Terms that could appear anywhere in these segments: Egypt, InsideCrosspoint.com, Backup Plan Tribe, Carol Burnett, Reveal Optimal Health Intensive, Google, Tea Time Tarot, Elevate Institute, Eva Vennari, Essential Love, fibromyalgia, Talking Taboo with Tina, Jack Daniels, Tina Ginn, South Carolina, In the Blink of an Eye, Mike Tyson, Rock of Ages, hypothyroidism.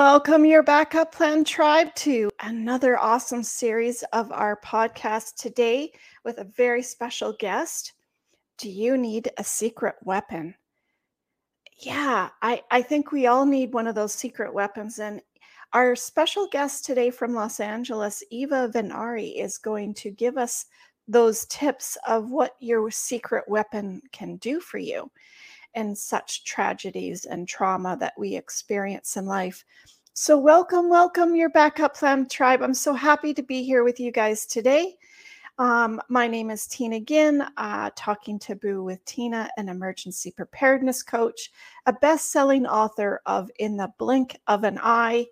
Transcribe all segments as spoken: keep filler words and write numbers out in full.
welcome your Backup Plan Tribe to another awesome series of our podcast today with a very special guest. Do you need a secret weapon? Yeah, I, I think we all need one of those secret weapons. And our special guest today from Los Angeles, Eva Vennari, is going to give us those tips of what your secret weapon can do for you and such tragedies and trauma that we experience in life. So welcome, welcome your Backup Plan Tribe. I'm so happy to be here with you guys today. Um, my name is Tina Ginn, uh, Talking Taboo with Tina, an emergency preparedness coach, a best-selling author of In the Blink of an Eye.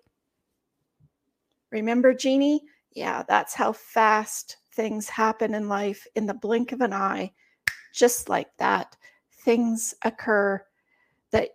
Remember Jeannie? Yeah, that's how fast things happen in life, in the blink of an eye, just like that. Things occur that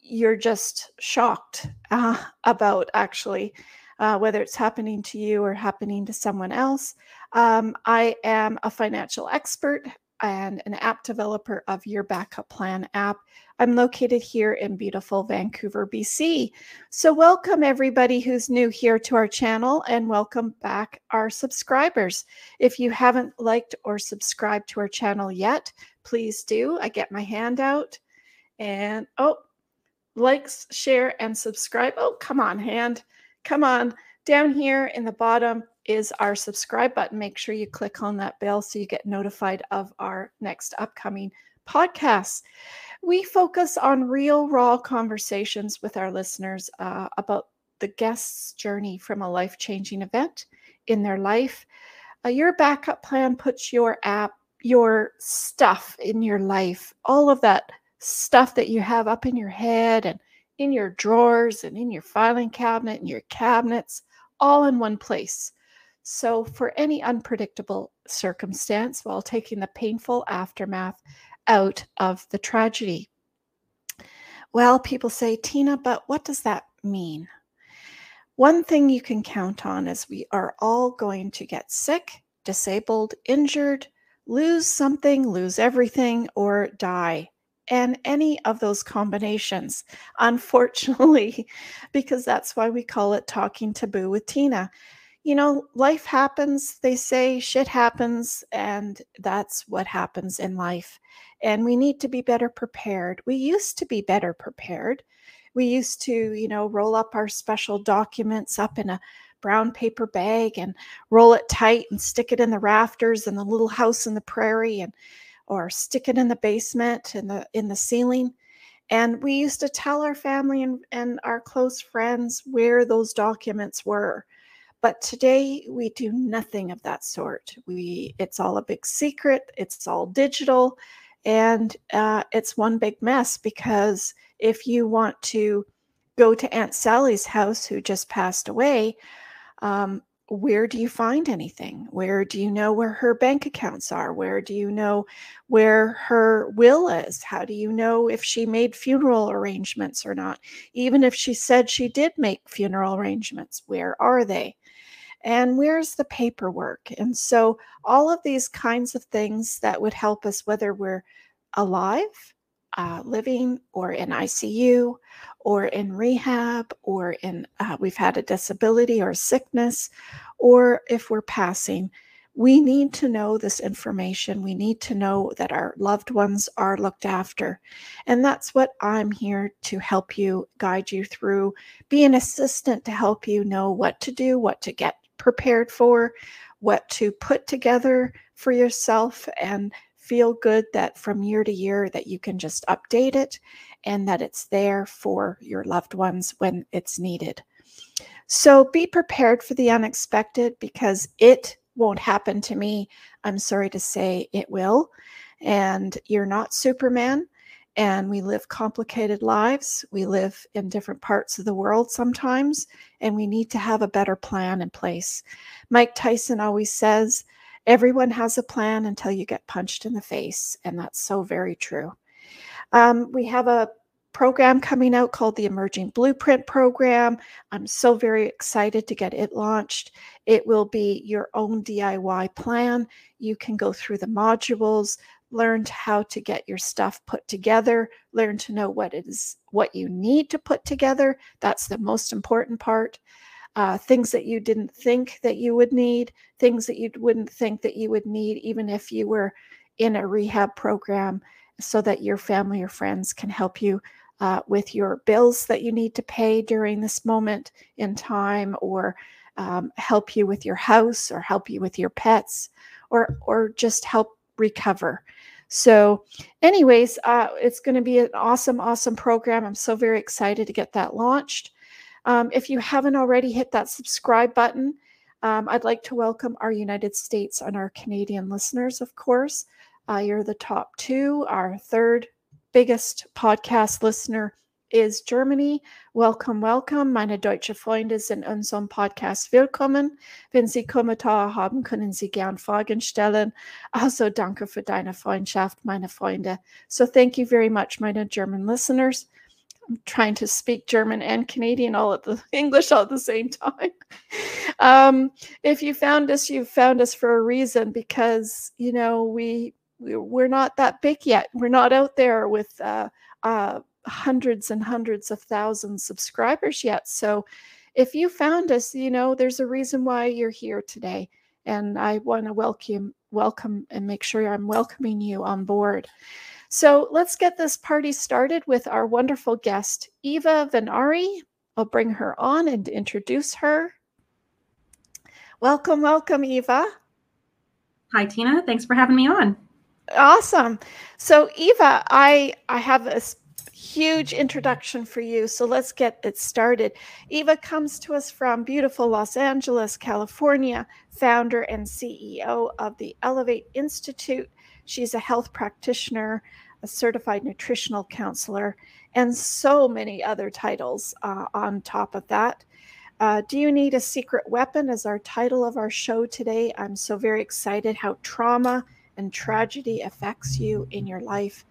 you're just shocked uh, about, actually, uh, whether it's happening to you or happening to someone else. Um, I am a financial expert and an app developer of your Backup Plan app. I'm located here in beautiful Vancouver, B C. So welcome everybody who's new here to our channel, and welcome back our subscribers. If you haven't liked or subscribed to our channel yet, please do. I get my hand out and oh, likes, share, and subscribe. Oh, come on, hand. Come on. Down here in the bottom is our subscribe button. Make sure you click on that bell so you get notified of our next upcoming podcasts. We focus on real, raw conversations with our listeners uh, about the guest's journey from a life-changing event in their life. Uh, your Backup Plan puts your app, your stuff in your life, all of that stuff that you have up in your head and in your drawers and in your filing cabinet and your cabinets, all in one place. So for any unpredictable circumstance, while taking the painful aftermath out of the tragedy. Well, people say, Tina, but what does that mean? One thing you can count on is we are all going to get sick, disabled, injured, lose something, lose everything, or die. And any of those combinations, unfortunately, because that's why we call it Talking Taboo with Tina. You know, life happens, they say, shit happens, and that's what happens in life. And we need to be better prepared. We used to be better prepared. We used to, you know, roll up our special documents up in a brown paper bag and roll it tight and stick it in the rafters and the little house in the prairie, and or stick it in the basement and the in the ceiling. And we used to tell our family and, and our close friends where those documents were. But today we do nothing of that sort. We, it's all a big secret. It's all digital, and uh, it's one big mess, because if you want to go to Aunt Sally's house, who just passed away, um, where do you find anything? Where do you know where her bank accounts are? Where do you know where her will is? How do you know if she made funeral arrangements or not? Even if she said she did make funeral arrangements, where are they? And where's the paperwork? And so all of these kinds of things that would help us, whether we're alive, uh, living, or in I C U, or in rehab, or in uh, we've had a disability or sickness, or if we're passing, we need to know this information. We need to know that our loved ones are looked after. And that's what I'm here to help you, guide you through, be an assistant to help you know what to do, what to get prepared for, what to put together for yourself, and feel good that from year to year that you can just update it and that it's there for your loved ones when it's needed. So be prepared for the unexpected, because it won't happen to me. I'm sorry to say it will. And you're not Superman. And we live complicated lives. We live in different parts of the world sometimes, and we need to have a better plan in place. Mike Tyson always says, everyone has a plan until you get punched in the face. And that's so very true. Um, we have a program coming out called the Emerging Blueprint Program. I'm so very excited to get it launched. It will be your own D I Y plan. You can go through the modules, learned how to get your stuff put together, learn to know what it is, what you need to put together. That's the most important part. Uh, things that you didn't think that you would need, things that you wouldn't think that you would need, even if you were in a rehab program, so that your family or friends can help you uh, with your bills that you need to pay during this moment in time, or um, help you with your house, or help you with your pets, or, or just help recover. So anyways, uh, it's going to be an awesome, awesome program. I'm so very excited to get that launched. Um, if you haven't already, hit that subscribe button. Um, I'd like to welcome our United States and our Canadian listeners, of course. Uh, you're the top two. Our third biggest podcast listener is Germany. Welcome, welcome. Meine deutsche Freunde sind in unserem Podcast willkommen. Wenn Sie Kommentare haben, können Sie gern Fragen stellen. Also danke für deine Freundschaft, meine Freunde. So thank you very much, meine German listeners. I'm trying to speak German and Canadian all at the English all at the same time. Um, if you found us, you found us for a reason, because, you know, we, we we're not that big yet. We're not out there with uh, uh, hundreds and hundreds of thousands of subscribers yet. So if you found us, you know, there's a reason why you're here today. And I want to welcome, welcome and make sure I'm welcoming you on board. So let's get this party started with our wonderful guest, Eva Vennari. I'll bring her on and introduce her. Welcome, welcome, Eva. Hi, Tina. Thanks for having me on. Awesome. So, Eva, I, I have a huge introduction for you, so let's get it started. Eva comes to us from beautiful Los Angeles, California, founder and C E O of the Elevate Institute. She's a health practitioner, a certified nutritional counselor, and so many other titles uh, on top of that. Uh, Do You Need a Secret Weapon is our title of our show today. I'm so very excited how trauma and tragedy affects you in your life.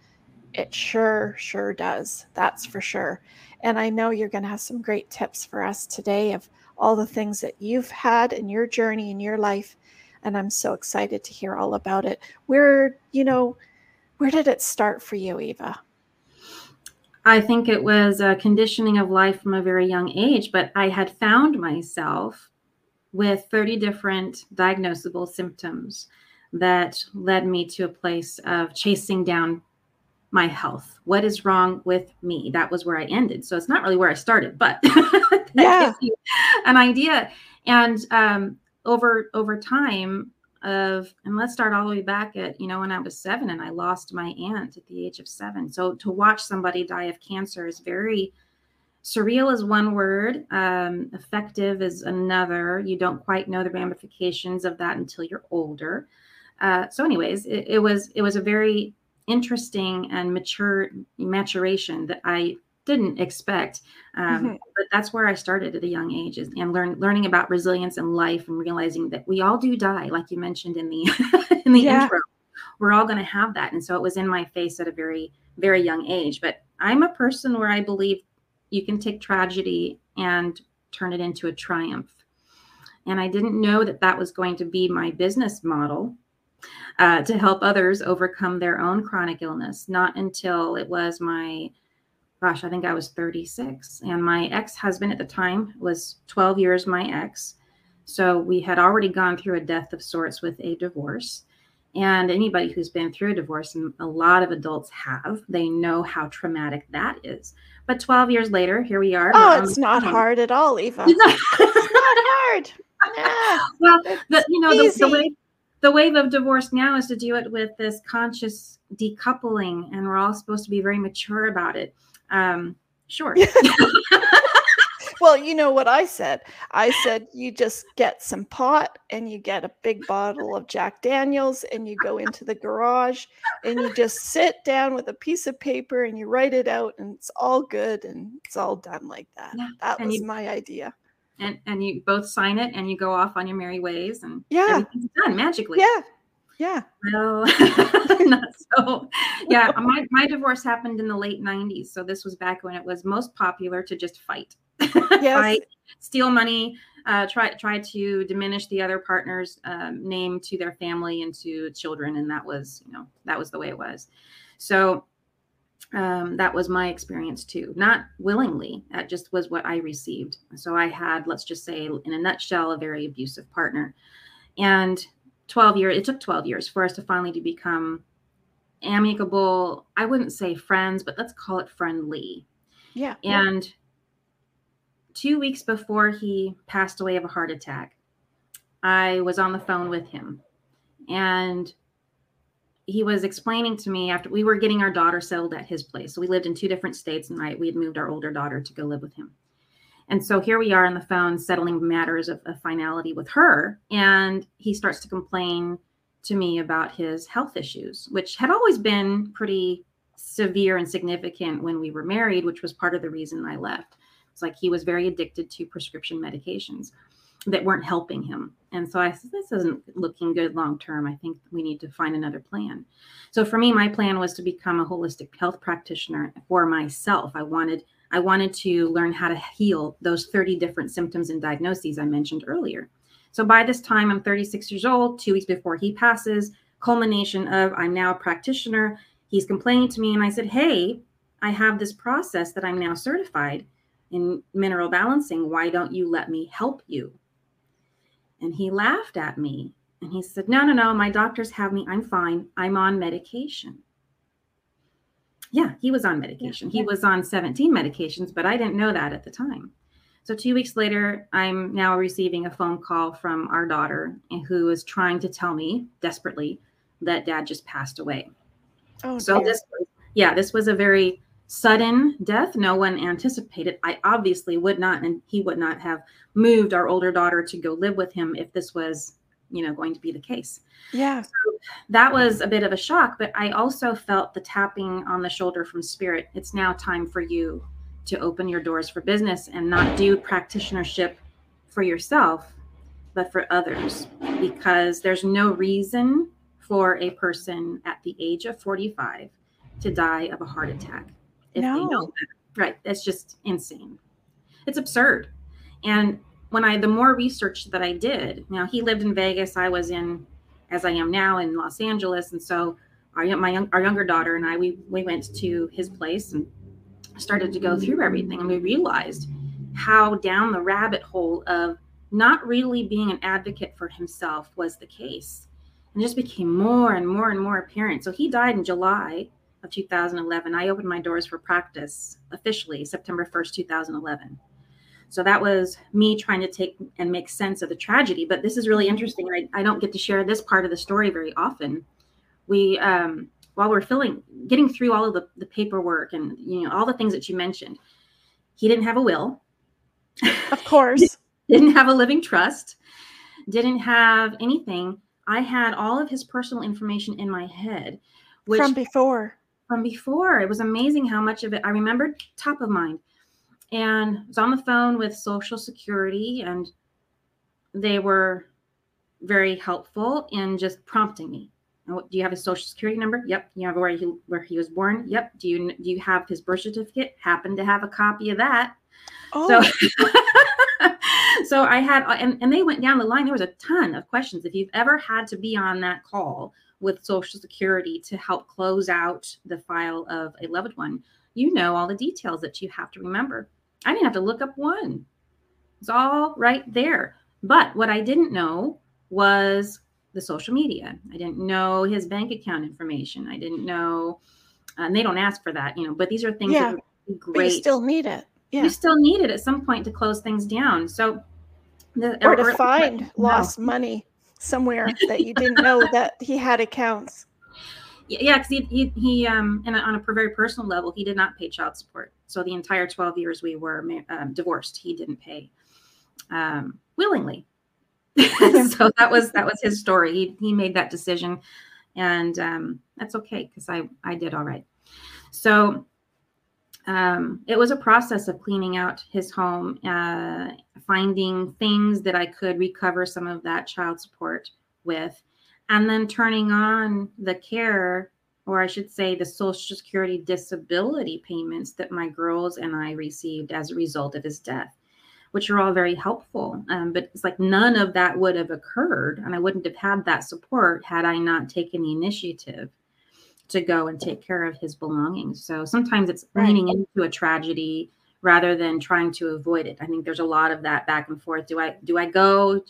It sure, sure does. That's for sure. And I know you're going to have some great tips for us today of all the things that you've had in your journey in your life. And I'm so excited to hear all about it. Where, you know, where did it start for you, Eva? I think it was a conditioning of life from a very young age, but I had found myself with thirty different diagnosable symptoms that led me to a place of chasing down my health. What is wrong with me? That was where I ended. So it's not really where I started, but that yeah. gives you an idea. And, um, over over time of, and let's start all the way back at, you know, when I was seven and I lost my aunt at the age of seven. So to watch somebody die of cancer is very surreal is one word. Um, effective is another. You don't quite know the ramifications of that until you're older. Uh, so anyways, it, it was it was a very interesting and mature maturation that I didn't expect. Um, mm-hmm. But that's where I started at a young age, and learn, learning about resilience and life, and realizing that we all do die. Like you mentioned in the, in the yeah. intro, we're all going to have that. And so it was in my face at a very, very young age, but I'm a person where I believe you can take tragedy and turn it into a triumph. And I didn't know that that was going to be my business model. Uh, to help others overcome their own chronic illness. Not until it was my Gosh, I think I was thirty-six, and my ex-husband at the time was twelve years my ex. So we had already gone through a death of sorts with a divorce. And anybody who's been through a divorce, and a lot of adults have, they know how traumatic that is. But twelve years later, here we are. Oh, it's not home. Hard at all, Eva. It's not, it's not hard. Yeah. Well, the, you know, the, the way. The wave of divorce now is to do it with this conscious decoupling, and we're all supposed to be very mature about it. Um, sure. Well, you know what I said? I said, you just get some pot and you get a big bottle of Jack Daniels and you go into the garage and you just sit down with a piece of paper and you write it out, and it's all good and it's all done like that. Yeah. That and was you- my idea. And and you both sign it and you go off on your merry ways, and yeah. everything's done magically. Yeah. Yeah. Well, not so. Yeah. My, my divorce happened in the late nineties. So this was back when it was most popular to just fight. Yes. Fight, steal money, uh, try try to diminish the other partner's um, name to their family and to children. And that was, you know, that was the way it was. So um, that was my experience too, not willingly. That just was what I received. So I had, let's just say in a nutshell, a very abusive partner. And twelve years, it took twelve years for us to finally to become amicable. I wouldn't say friends, but let's call it friendly. Yeah. And yeah. two weeks before he passed away of a heart attack, I was on the phone with him, and he was explaining to me, after we were getting our daughter settled at his place. So we lived in two different states, and I, we had moved our older daughter to go live with him. And so here we are on the phone settling matters of, of finality with her. And he starts to complain to me about his health issues, which had always been pretty severe and significant when we were married, which was part of the reason I left. It's like he was very addicted to prescription medications that weren't helping him. And so I said, this isn't looking good long term. I think we need to find another plan. So for me, my plan was to become a holistic health practitioner for myself. I wanted I wanted to learn how to heal those thirty different symptoms and diagnoses I mentioned earlier. So by this time, I'm thirty-six years old, two weeks before he passes, culmination of I'm now a practitioner. He's complaining to me, and I said, hey, I have this process that I'm now certified in mineral balancing. Why don't you let me help you? And he laughed at me, and he said, no, no, no, my doctors have me. I'm fine. I'm on medication. Yeah, he was on medication. He was on seventeen medications, but I didn't know that at the time. So two weeks later, I'm now receiving a phone call from our daughter, who is trying to tell me desperately that dad just passed away. Oh, so dear. this, was, yeah, this was a very sudden death. No one anticipated. I obviously would not, and he would not have moved our older daughter to go live with him if this was, you know, going to be the case. Yeah. So that was a bit of a shock, but I also felt the tapping on the shoulder from spirit. It's now time for you to open your doors for business and not do practitionership for yourself, but for others, because there's no reason for a person at the age of forty-five to die of a heart attack. If no. They know that. Right. That's just insane. It's absurd. And when I, the more research that I did, now he lived in Vegas, I was in, as I am now, in Los Angeles. And so our, my young, our younger daughter and I, we, we went to his place and started to go through everything. And we realized how down the rabbit hole of not really being an advocate for himself was the case. And it just became more and more and more apparent. So he died in July of two thousand eleven. I opened my doors for practice officially September first, two thousand eleven. So that was me trying to take and make sense of the tragedy. But this is really interesting. I, I don't get to share this part of the story very often. We, um, while we're filling, getting through all of the, the paperwork and, you know, all the things that you mentioned, he didn't have a will. Of course. Didn't have a living trust. Didn't have anything. I had all of his personal information in my head. Which, from before. From before. It was amazing how much of it I remembered top of mind. And I was on the phone with Social Security, and they were very helpful in just prompting me. Do you have his Social Security number? Yep. You have where he where he was born? Yep. Do you do you have his birth certificate? Happen to have a copy of that. Oh. So, so I had, and, and they went down the line. There was a ton of questions. If you've ever had to be on that call with Social Security to help close out the file of a loved one, you know all the details that you have to remember. I didn't have to look up one. It's all right there. But what I didn't know was the social media. I didn't know his bank account information. I didn't know, and they don't ask for that, you know, but these are things yeah, that are great. But you still need it. Yeah. You still need it at some point to close things down. So, the, or, or to find or, lost no. money somewhere that you didn't know that he had accounts. Yeah, because he, he, he um, and on a very personal level, he did not pay child support. So the entire twelve years we were um, divorced, he didn't pay um, willingly. So that was that was his story. He he made that decision, and um, that's okay, because I I did all right. So um, it was a process of cleaning out his home, uh, finding things that I could recover some of that child support with. And then turning on the care, or I should say the Social Security disability payments that my girls and I received as a result of his death. which are all very helpful. Um, but it's like none of that would have occurred, and I wouldn't have had that support had I not taken the initiative to go and take care of his belongings. So sometimes it's right. leaning into a tragedy rather than trying to avoid it. I think there's a lot of that back and forth. Do I do I go,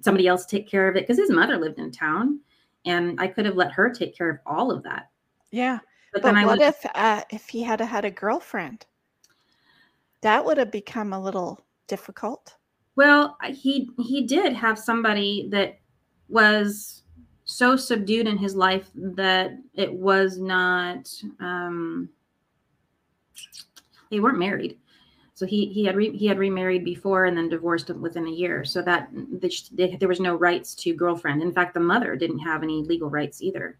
somebody else take care of it? Because his mother lived in town, and I could have let her take care of all of that. Yeah. But, but then what I if uh, if he had had a girlfriend? That would have become a little difficult. Well, he he did have somebody that was so subdued in his life that it was not, um, they weren't married. So he he had re, he had remarried before and then divorced within a year. So that they, there was no rights to girlfriend. In fact, the mother didn't have any legal rights either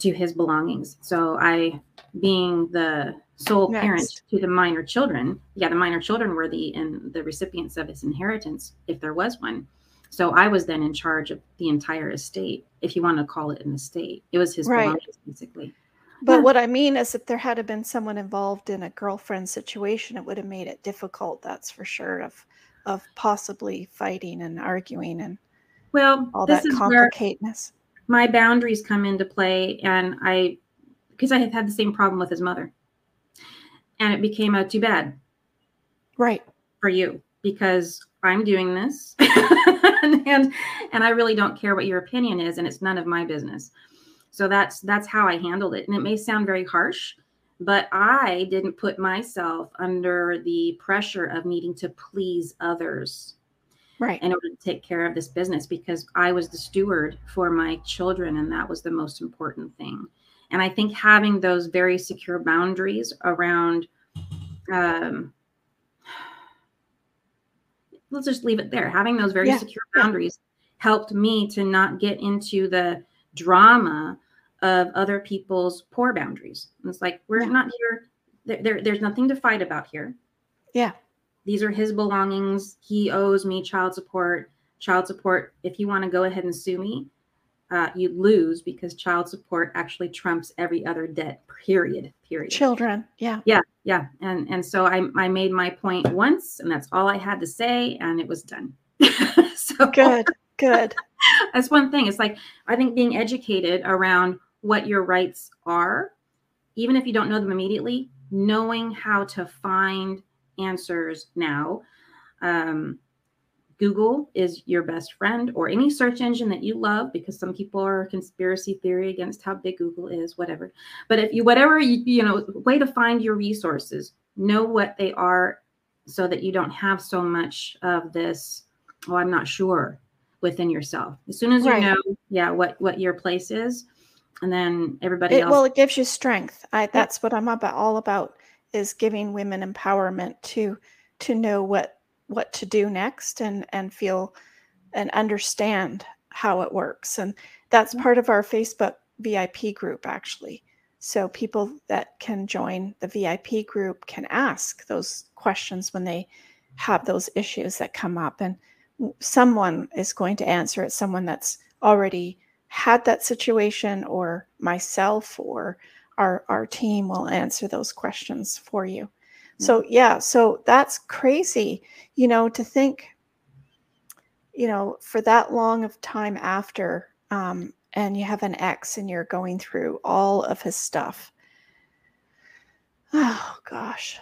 to his belongings. So I, being the sole Next. parent to the minor children, yeah, the minor children were the and the recipients of his inheritance, if there was one. So I was then in charge of the entire estate, if you want to call it an estate. It was his right. belongings, basically. But yeah. what I mean is if there had been someone involved in a girlfriend situation, it would have made it difficult, that's for sure, of of possibly fighting and arguing and well, all this that is complicateness. Where my boundaries come into play, and I, because I have had the same problem with his mother, and it became a too bad, right, for you, because I'm doing this, and, and and I really don't care what your opinion is, and it's none of my business. So that's that's how I handled it, and it may sound very harsh, but I didn't put myself under the pressure of needing to please others. Right. In order to take care of this business, because I was the steward for my children, and that was the most important thing. And I think having those very secure boundaries around, um, let's just leave it there. Having those very yeah. secure boundaries helped me to not get into the drama of other people's poor boundaries. And it's like, we're yeah. not here. There, there, there's nothing to fight about here. Yeah. These are his belongings. He owes me child support. Child support, if you want to go ahead and sue me, uh, you lose, because child support actually trumps every other debt, period, period. Children, yeah. Yeah, yeah. And and so I I made my point once, and that's all I had to say, and it was done. So good, good. That's one thing. It's like, I think being educated around what your rights are, even if you don't know them immediately, knowing how to find answers now. Um, Google is your best friend, or any search engine that you love, because some people are conspiracy theory against how big Google is, whatever. But if you, whatever, you, you know, way to find your resources, know what they are so that you don't have so much of this, oh, I'm not sure, within yourself. As soon as right. you know, yeah, what, what your place is, and then everybody it, else. Well, it gives you strength. I, that's what I'm about, all about. Is giving women empowerment to to know what what to do next, and and feel and understand how it works. And that's part of our Facebook V I P group, actually. So people that can join the V I P group can ask those questions when they have those issues that come up, and someone is going to answer it, someone that's already had that situation, or myself, or Our, our team will answer those questions for you. So, yeah, so that's crazy, you know, to think, you know, for that long of time after, um, and you have an ex and you're going through all of his stuff. Oh, gosh.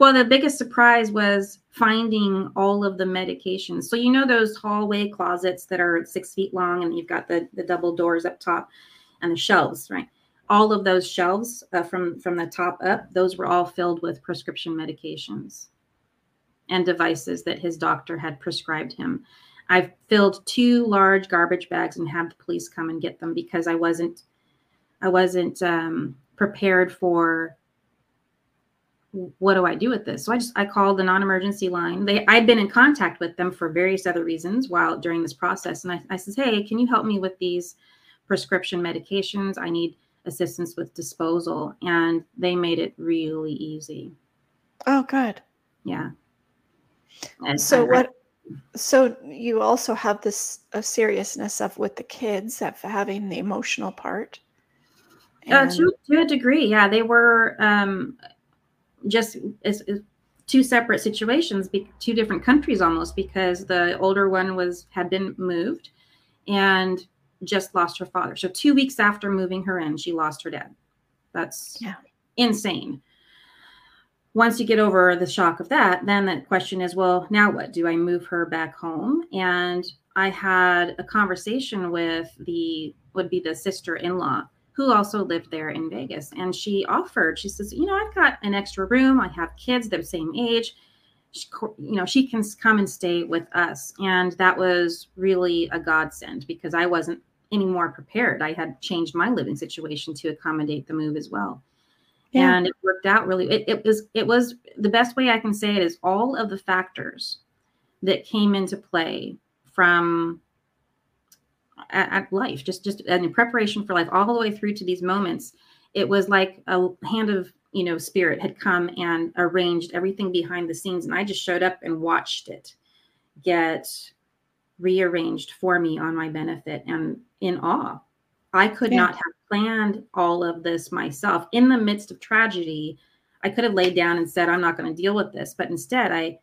Well, the biggest surprise was finding all of the medications. So, you know, those hallway closets that are six feet long, and you've got the, the double doors up top and the shelves, right? All of those shelves uh, from, from the top up, those were all filled with prescription medications and devices that his doctor had prescribed him. I've filled two large garbage bags and had the police come and get them, because I wasn't, I wasn't um, prepared for, what do I do with this? So I just, I called the non-emergency line. They, I'd been in contact with them for various other reasons while during this process. And I, I says, hey, can you help me with these prescription medications? I need assistance with disposal, and they made it really easy. Oh, good. Yeah. And so what, so you also have this a seriousness of with the kids, of having the emotional part. And... Uh, to, to a degree. Yeah. They were um, just as, as two separate situations, two different countries almost, because the older one was had been moved and just lost her father. So two weeks after moving her in, she lost her dad. That's yeah. insane. Once you get over the shock of that, then the question is, well, now what? Do I move her back home? And I had a conversation with the, would be the sister-in-law who also lived there in Vegas. And she offered, she says, you know, I've got an extra room. I have kids, they're the same age. She, you know, she can come and stay with us. And that was really a godsend because I wasn't any more prepared. I had changed my living situation to accommodate the move as well. Yeah. And it worked out really, it, it was, it was the best way I can say it is all of the factors that came into play from at, at life, just, just in preparation for life, all the way through to these moments. It was like a hand of, you know, spirit had come and arranged everything behind the scenes. And I just showed up and watched it get rearranged for me on my benefit and in awe. I could yeah. not have planned all of this myself. In the midst of tragedy, I could have laid down and said, I'm not going to deal with this. But instead, I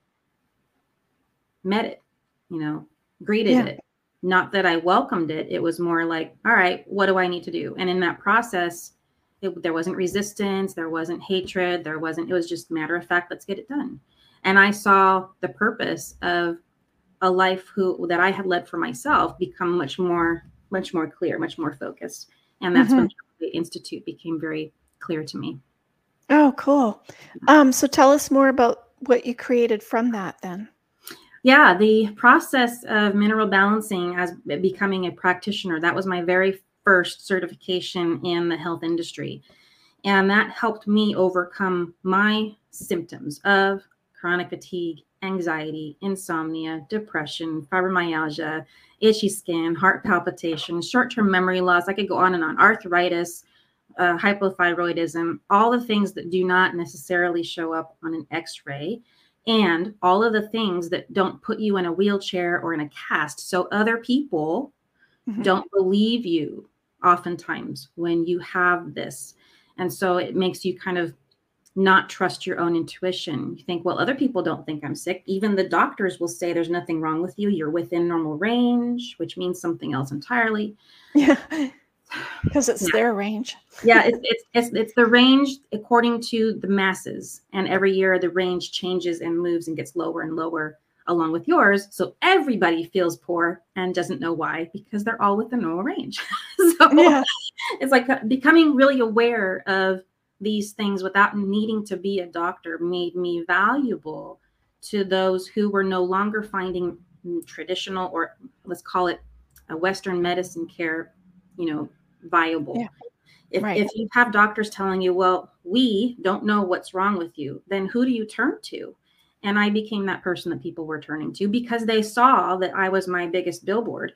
met it, you know, greeted yeah. it. Not that I welcomed it. It was more like, all right, what do I need to do? And in that process, it, there wasn't resistance. There wasn't hatred. There wasn't, it was just matter of fact, let's get it done. And I saw the purpose of a life who that I had led for myself become much more much more clear, much more focused. And that's mm-hmm. when the Institute became very clear to me. Oh, cool. Um, so tell us more about what you created from that then. Yeah, the process of mineral balancing as becoming a practitioner, that was my very first certification in the health industry. And that helped me overcome my symptoms of chronic fatigue, anxiety, insomnia, depression, fibromyalgia, itchy skin, heart palpitation, short-term memory loss. I could go on and on. Arthritis, uh, hypothyroidism, all the things that do not necessarily show up on an x-ray, and all of the things that don't put you in a wheelchair or in a cast. So other people mm-hmm. don't believe you oftentimes when you have this. And so it makes you kind of not trust your own intuition. You think, well, other people don't think I'm sick. Even the doctors will say there's nothing wrong with you. You're within normal range, which means something else entirely. Yeah, because it's yeah. their range. yeah, it's, it's it's it's the range according to the masses. And every year the range changes and moves and gets lower and lower along with yours. So everybody feels poor and doesn't know why because they're all within normal range. so yeah. It's like becoming really aware of these things without needing to be a doctor made me valuable to those who were no longer finding traditional, or let's call it a Western medicine care, you know, viable. Yeah. If, right. if you have doctors telling you, well, we don't know what's wrong with you, then who do you turn to? And I became that person that people were turning to because they saw that I was my biggest billboard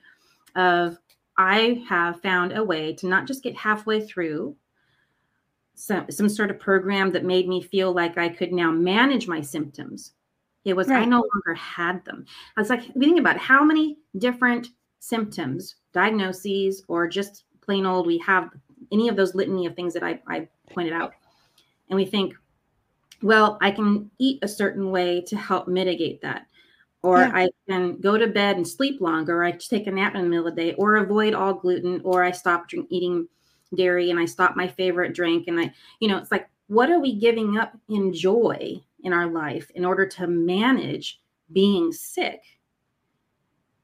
of, I have found a way to not just get halfway through Some, some sort of program that made me feel like I could now manage my symptoms. It was, right. I no longer had them. I was like, thinking about how many different symptoms, diagnoses, or just plain old, we have any of those litany of things that I, I pointed out. And we think, well, I can eat a certain way to help mitigate that. Or yeah. I can go to bed and sleep longer. Or I take a nap in the middle of the day, or avoid all gluten, or I stop drink, eating dairy, and I stopped my favorite drink. And I, you know, it's like, what are we giving up in joy in our life in order to manage being sick?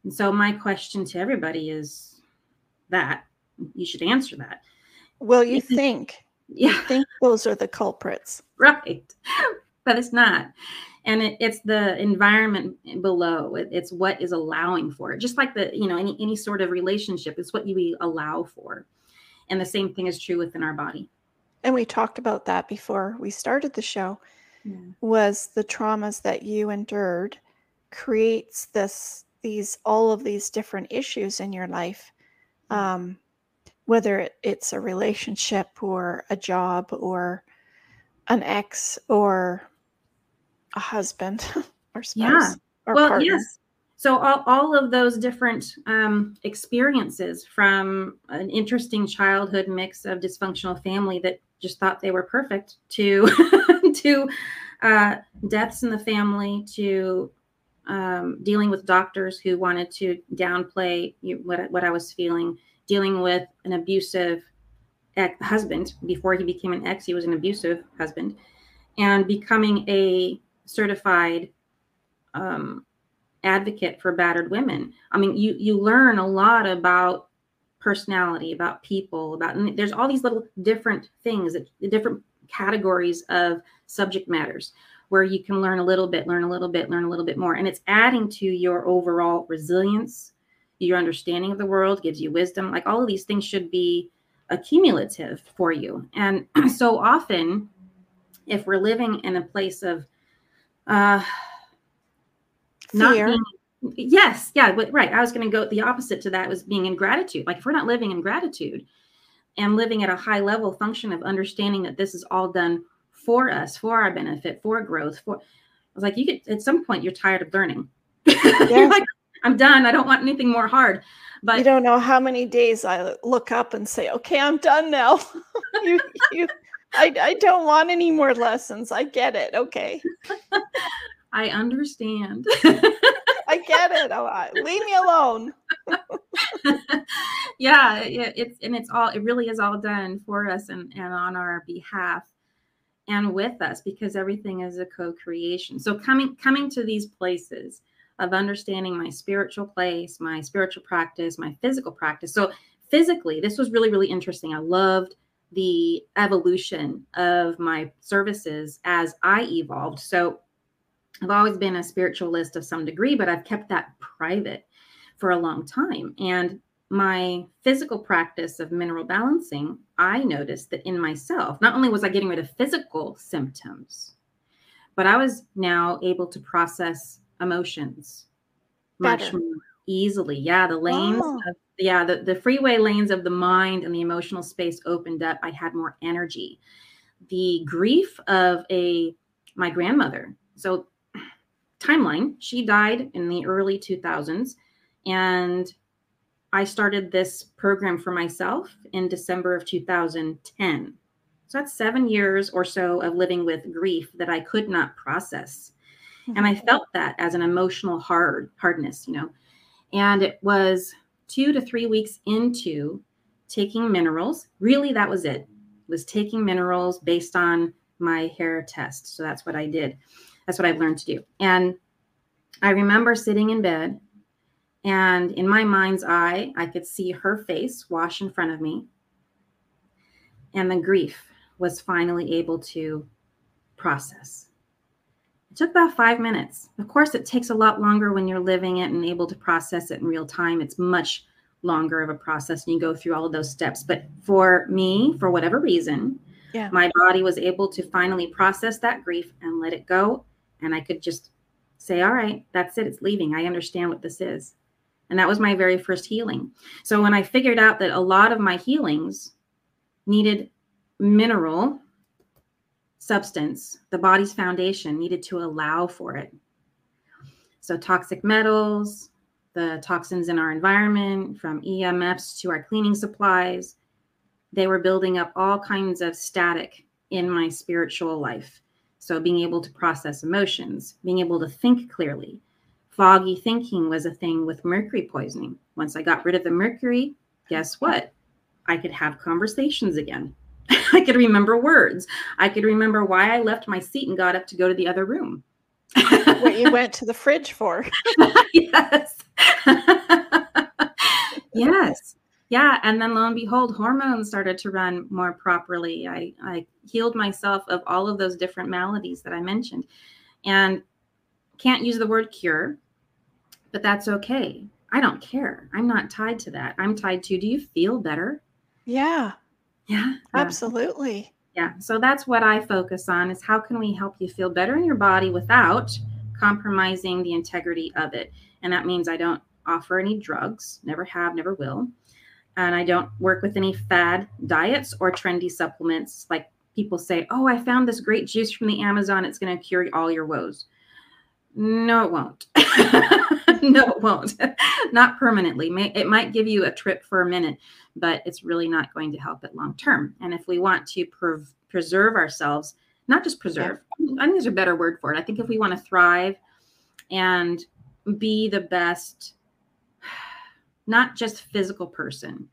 And so my question to everybody is that you should answer that. Well, you think, yeah. you think those are the culprits. Right. But it's not. And it, it's the environment below. It, it's what is allowing for it. Just like the, you know, any, any sort of relationship, it's what you allow for. And the same thing is true within our body. And we talked about that before we started the show, yeah. was the traumas that you endured creates this, these, all of these different issues in your life, um, whether it's a relationship or a job or an ex or a husband or spouse yeah. or well, partner. Yes. So all, all of those different um, experiences from an interesting childhood mix of dysfunctional family that just thought they were perfect to to uh, deaths in the family, to um, dealing with doctors who wanted to downplay what, what I was feeling, dealing with an abusive ex- husband. Before he became an ex, he was an abusive husband, and becoming a certified um, advocate for battered women. I mean, you you learn a lot about personality, about people, about, and there's all these little different things, different categories of subject matters where you can learn a little bit, learn a little bit, learn a little bit more. And it's adding to your overall resilience, your understanding of the world, gives you wisdom. Like, all of these things should be accumulative for you. And so often, if we're living in a place of uh, not being, yes, yeah, but, right. I was going to go the opposite to that was being in gratitude. Like, if we're not living in gratitude and living at a high level function of understanding that this is all done for us, for our benefit, for growth, for, I was like, you could, at some point you're tired of learning. Yes. You're like, I'm done. I don't want anything more hard. But you don't know how many days I look up and say, okay, I'm done now. you, you, I, I don't want any more lessons. I get it. Okay. I understand. I get it. Oh, I, leave me alone. Yeah. It, it's, and it's all, it really is all done for us and, and on our behalf and with us, because everything is a co-creation. So coming, coming to these places of understanding my spiritual place, my spiritual practice, my physical practice. So physically, this was really, really interesting. I loved the evolution of my services as I evolved. So I've always been a spiritualist of some degree, but I've kept that private for a long time. And my physical practice of mineral balancing, I noticed that in myself, not only was I getting rid of physical symptoms, but I was now able to process emotions much better, more easily. Yeah, the lanes, oh. of, yeah, the, the freeway lanes of the mind and the emotional space opened up. I had more energy. The grief of a my grandmother. So timeline, she died in the early two thousands, and I started this program for myself in December of two thousand ten. So that's seven years or so of living with grief that I could not process. And I felt that as an emotional hard hardness, you know, and it was two to three weeks into taking minerals. Really, that was it, was taking minerals based on my hair test. So that's what I did. That's what I've learned to do. And I remember sitting in bed, and in my mind's eye, I could see her face wash in front of me. And the grief was finally able to process. It took about five minutes. Of course, it takes a lot longer when you're living it and able to process it in real time. It's much longer of a process, and you go through all of those steps. But for me, for whatever reason, yeah. my body was able to finally process that grief and let it go. And I could just say, all right, that's it. It's leaving. I understand what this is. And that was my very first healing. So when I figured out that a lot of my healings needed mineral substance, the body's foundation needed to allow for it. So toxic metals, the toxins in our environment, from E M Fs to our cleaning supplies, they were building up all kinds of static in my spiritual life. So being able to process emotions, being able to think clearly. Foggy thinking was a thing with mercury poisoning. Once I got rid of the mercury, guess what? I could have conversations again. I could remember words. I could remember why I left my seat and got up to go to the other room. What you went to the fridge for. Yes. Yes. Yeah. And then lo and behold, hormones started to run more properly. I, I healed myself of all of those different maladies that I mentioned. And can't use the word cure, but that's okay. I don't care. I'm not tied to that. I'm tied to, do you feel better? Yeah. Yeah, absolutely. Yeah. So that's what I focus on, is how can we help you feel better in your body without compromising the integrity of it. And that means I don't offer any drugs, never have, never will. And I don't work with any fad diets or trendy supplements. Like, people say, oh, I found this great juice from the Amazon. It's going to cure all your woes. No, it won't. No, it won't. Not permanently. It might give you a trip for a minute, but it's really not going to help it long term. And if we want to pre- preserve ourselves, not just preserve. Yeah. I think there's a better word for it. I think if we want to thrive and be the best, not just physical person,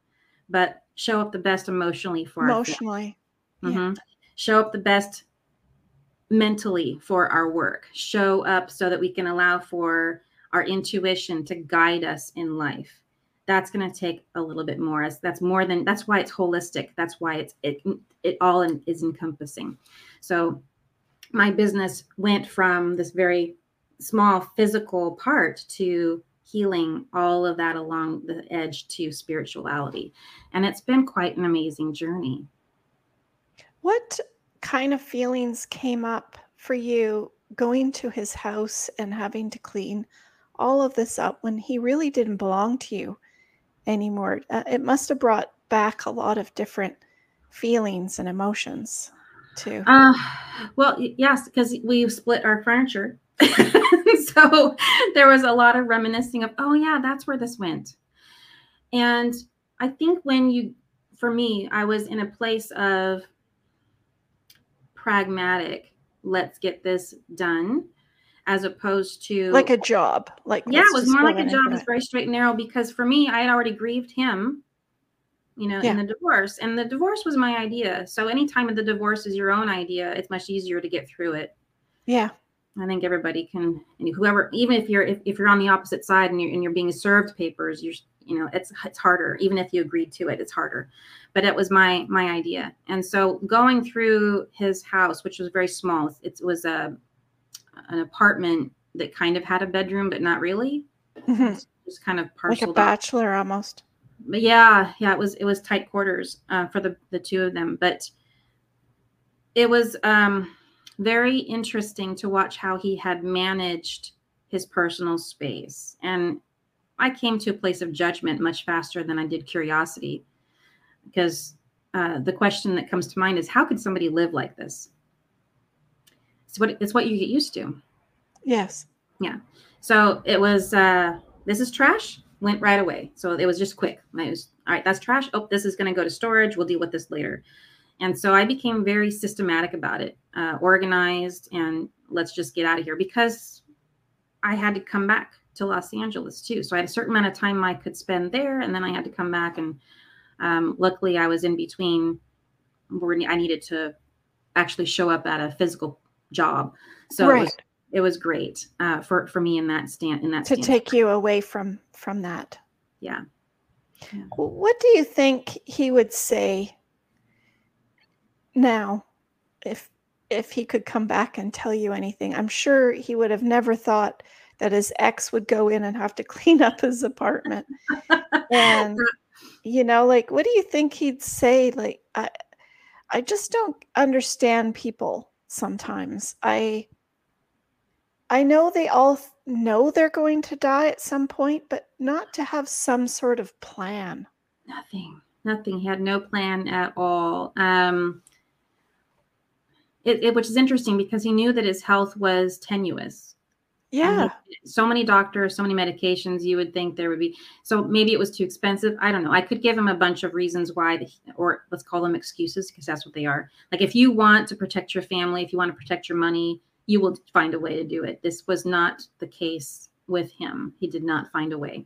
but show up the best emotionally for emotionally. Our mm-hmm. yeah. Show up the best mentally for our work, show up so that we can allow for our intuition to guide us in life. That's going to take a little bit more. That's more than, that's why it's holistic. That's why it's, it, it all in, is encompassing. So my business went from this very small physical part to healing all of that along the edge to spirituality. And it's been quite an amazing journey. What kind of feelings came up for you going to his house and having to clean all of this up when he really didn't belong to you anymore? Uh, it must have brought back a lot of different feelings and emotions too. Uh, well, yes, because we split our furniture. So there was a lot of reminiscing of, oh yeah, that's where this went. And I think when you, for me, I was in a place of pragmatic, let's get this done, as opposed to like a job. Like, yeah, it was more like a job. It's very straight and narrow, because for me, I had already grieved him, you know, yeah. in the divorce, and the divorce was my idea. So anytime the divorce is your own idea, it's much easier to get through it. Yeah. I think everybody can, whoever, even if you're, if, if you're on the opposite side and you're, and you're being served papers, you're, you know, it's, it's harder. Even if you agreed to it, it's harder, but it was my, my idea. And so going through his house, which was very small, it was a, an apartment that kind of had a bedroom, but not really. Mm-hmm. It was just kind of partial. Like a bachelor out. Almost. But yeah. Yeah. It was, it was tight quarters uh, for the, the two of them, but it was, um, very interesting to watch how he had managed his personal space. And I came to a place of judgment much faster than I did curiosity, because uh, the question that comes to mind is, how could somebody live like this? It's what, it's what you get used to. Yes. Yeah. So it was, uh, this is trash, went right away. So it was just quick. I was, all right, that's trash. Oh, this is going to go to storage. We'll deal with this later. And so I became very systematic about it, uh, organized, and let's just get out of here, because I had to come back to Los Angeles too. So I had a certain amount of time I could spend there, and then I had to come back. And um, luckily I was in between where I needed to actually show up at a physical job. So right. it, was, it was great uh, for, for me in that stand, in that to stand. Take you away from, from that. Yeah. yeah. What do you think he would say now, if if he could come back and tell you anything? I'm sure he would have never thought that his ex would go in and have to clean up his apartment. And, you know, like, what do you think he'd say? Like, I, I just don't understand people sometimes. I, I know they all know they're going to die at some point, but not to have some sort of plan. Nothing. Nothing. He had no plan at all. Um, It, it, which is interesting, because he knew that his health was tenuous. Yeah. So many doctors, so many medications, you would think there would be. So maybe it was too expensive. I don't know. I could give him a bunch of reasons why, the, or let's call them excuses, because that's what they are. Like, if you want to protect your family, if you want to protect your money, you will find a way to do it. This was not the case with him. He did not find a way.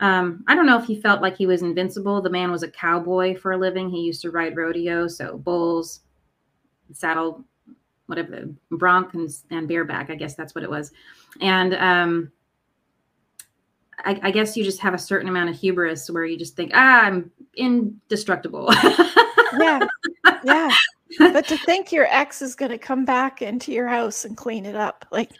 Um, I don't know if he felt like he was invincible. The man was a cowboy for a living. He used to ride rodeo, so bulls, saddle, whatever, bronc and, and bareback, I guess that's what it was. And um, I, I guess you just have a certain amount of hubris where you just think, ah, I'm indestructible. Yeah, yeah. But to think your ex is going to come back into your house and clean it up, like,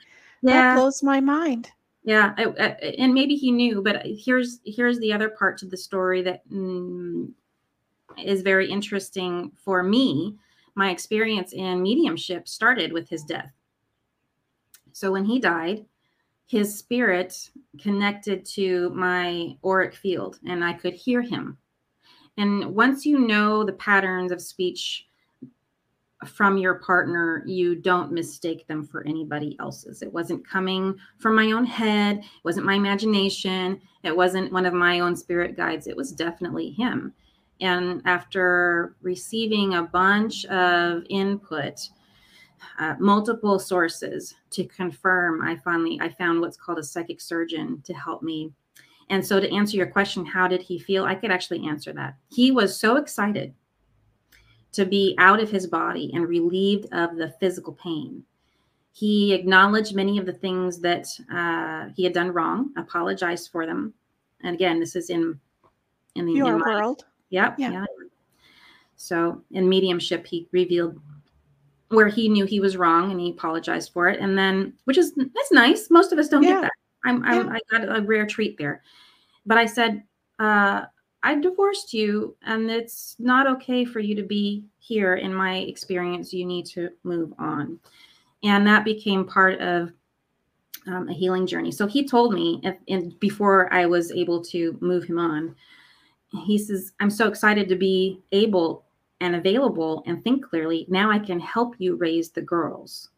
yeah. That blows my mind. Yeah, I, I, and maybe he knew, but here's here's the other part to the story that mm, is very interesting for me. My experience in mediumship started with his death. So when he died, his spirit connected to my auric field, and I could hear him. And once you know the patterns of speech from your partner, you don't mistake them for anybody else's. It wasn't coming from my own head. It wasn't my imagination. It wasn't one of my own spirit guides. It was definitely him. And after receiving a bunch of input uh, multiple sources to confirm. I finally, I found what's called a psychic surgeon to help me. And so to answer your question, how did he feel? I could actually answer that. He was so excited to be out of his body and relieved of the physical pain. He acknowledged many of the things that uh, he had done wrong, apologized for them. And again, this is in, in the your in world. Yep, yeah. yeah. So in mediumship, he revealed where he knew he was wrong and he apologized for it. And then, which is, that's nice. Most of us don't yeah. get that. I'm, yeah. I'm, I got a rare treat there. But I said, uh, I divorced you and it's not okay for you to be here. In my experience, you need to move on. And that became part of um, a healing journey. So he told me, if, and before I was able to move him on, he says, I'm so excited to be able and available and think clearly. Now I can help you raise the girls.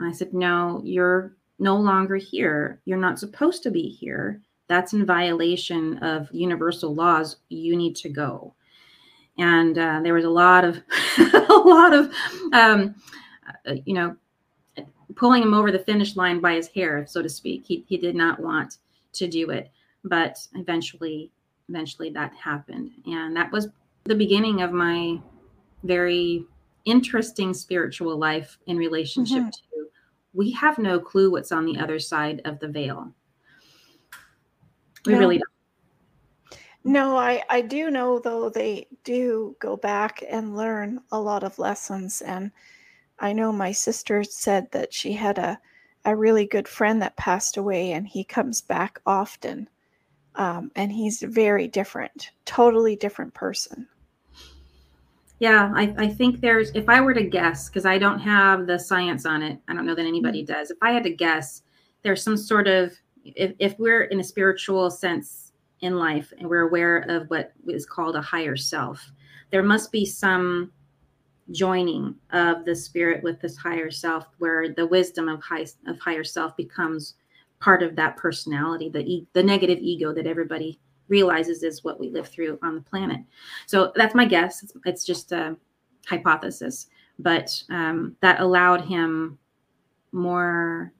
And I said, no, you're no longer here. You're not supposed to be here. That's in violation of universal laws. You need to go. And uh, there was a lot of, a lot of, um, uh, you know, pulling him over the finish line by his hair, so to speak. He, he did not want to do it. But eventually, eventually that happened. And that was the beginning of my very interesting spiritual life in relationship mm-hmm. to, we have no clue what's on the other side of the veil. We no. really don't. No, I, I do know, though, they do go back and learn a lot of lessons. And I know my sister said that she had a, a really good friend that passed away, and he comes back often. Um, and he's very different, totally different person. Yeah, I, I think there's, if I were to guess, because I don't have the science on it, I don't know that anybody does. If I had to guess, there's some sort of, if, if we're in a spiritual sense in life and we're aware of what is called a higher self, there must be some joining of the spirit with this higher self where the wisdom of, high, of higher self becomes part of that personality, the e- the negative ego that everybody realizes is what we live through on the planet. So that's my guess. It's, it's just a hypothesis, but um, that allowed him more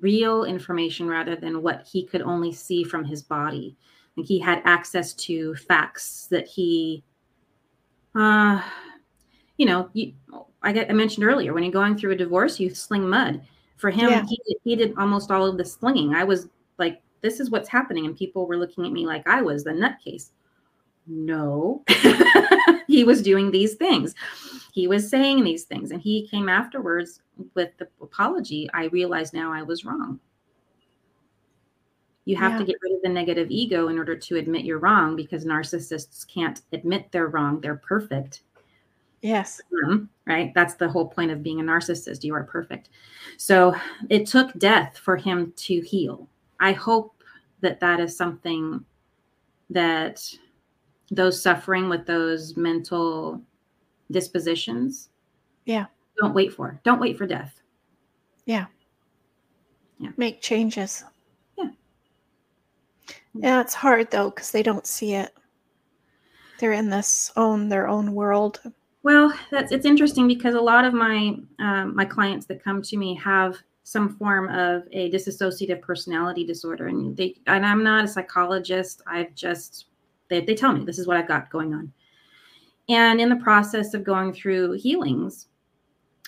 real information rather than what he could only see from his body. Like he had access to facts that he, uh, you know, you, I, got, I mentioned earlier, when you're going through a divorce, you sling mud. For him, yeah. he, he did almost all of the slinging. I was like, this is what's happening. And people were looking at me like I was the nutcase. No, he was doing these things. He was saying these things. And he came afterwards with the apology. I realized now I was wrong. You have yeah. to get rid of the negative ego in order to admit you're wrong, because narcissists can't admit they're wrong. They're perfect. Yes. Um, right. That's the whole point of being a narcissist. You are perfect. So it took death for him to heal. I hope that that is something that those suffering with those mental dispositions. Yeah. Don't wait for, don't wait for death. Yeah. Yeah. Make changes. Yeah. Yeah. It's hard though, because they don't see it. They're in this own, their own world. Well, that's, it's interesting because a lot of my um, my clients that come to me have some form of a dissociative personality disorder, and they and I'm not a psychologist. I've just they they tell me this is what I've got going on, and in the process of going through healings,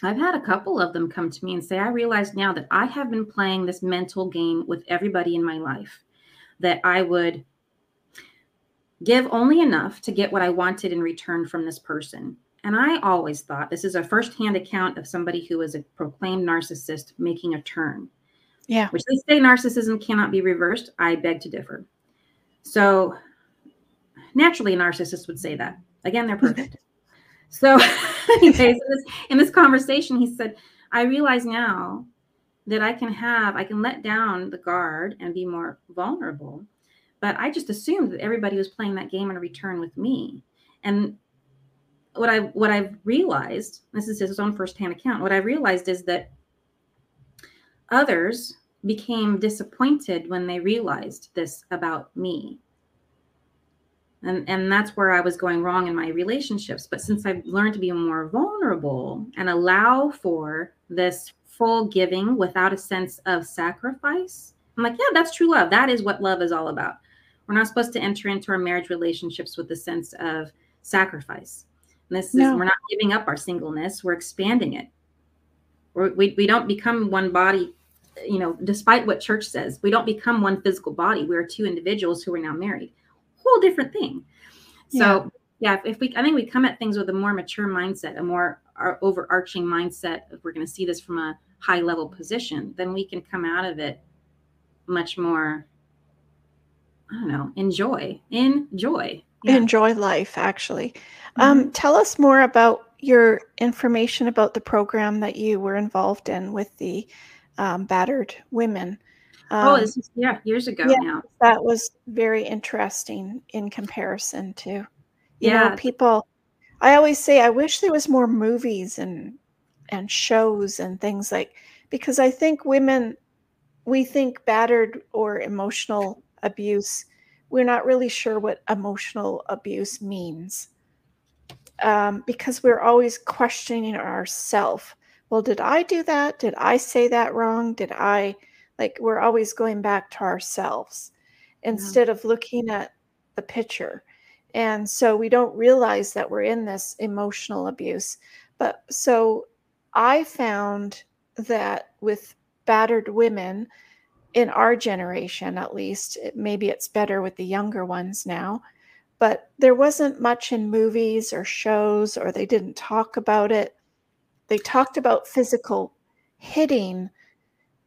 I've had a couple of them come to me and say, "I realize now that I have been playing this mental game with everybody in my life, that I would give only enough to get what I wanted in return from this person." And I always thought, this is a firsthand account of somebody who is a proclaimed narcissist making a turn. Yeah. Which they say narcissism cannot be reversed. I beg to differ. So naturally, a narcissist would say that. Again, they're perfect. So anyways, in, this, in this conversation, he said, I realize now that I can have, I can let down the guard and be more vulnerable. But I just assumed that everybody was playing that game in return with me. And What I what I've realized, this is his own firsthand account. What I realized is that others became disappointed when they realized this about me. And, and that's where I was going wrong in my relationships. But since I've learned to be more vulnerable and allow for this full giving without a sense of sacrifice, I'm like, yeah, that's true love. That is what love is all about. We're not supposed to enter into our marriage relationships with a sense of sacrifice. And this no. is, we're not giving up our singleness. We're expanding it. We're, we, we don't become one body, you know, despite what church says, we don't become one physical body. We are two individuals who are now married. Whole different thing. So yeah, yeah if, if we, I think we come at things with a more mature mindset, a more our overarching mindset. If we're going to see this from a high level position, then we can come out of it much more, I don't know, enjoy, enjoy, yeah. enjoy life actually. Mm-hmm. Um, tell us more about your information about the program that you were involved in with the um, battered women. Um, oh, this is, yeah, years ago yeah, now. That was very interesting in comparison to, you yeah. know, people. I always say, I wish there was more movies and and shows and things like, because I think women, we think battered or emotional abuse. We're not really sure what emotional abuse means um, because we're always questioning ourselves. Well, did I do that? Did I say that wrong? Did I... Like we're always going back to ourselves instead yeah. of looking at the picture. And so we don't realize that we're in this emotional abuse. But so I found that with battered women in our generation, at least, maybe it's better with the younger ones now, but there wasn't much in movies or shows, or they didn't talk about it. They talked about physical hitting,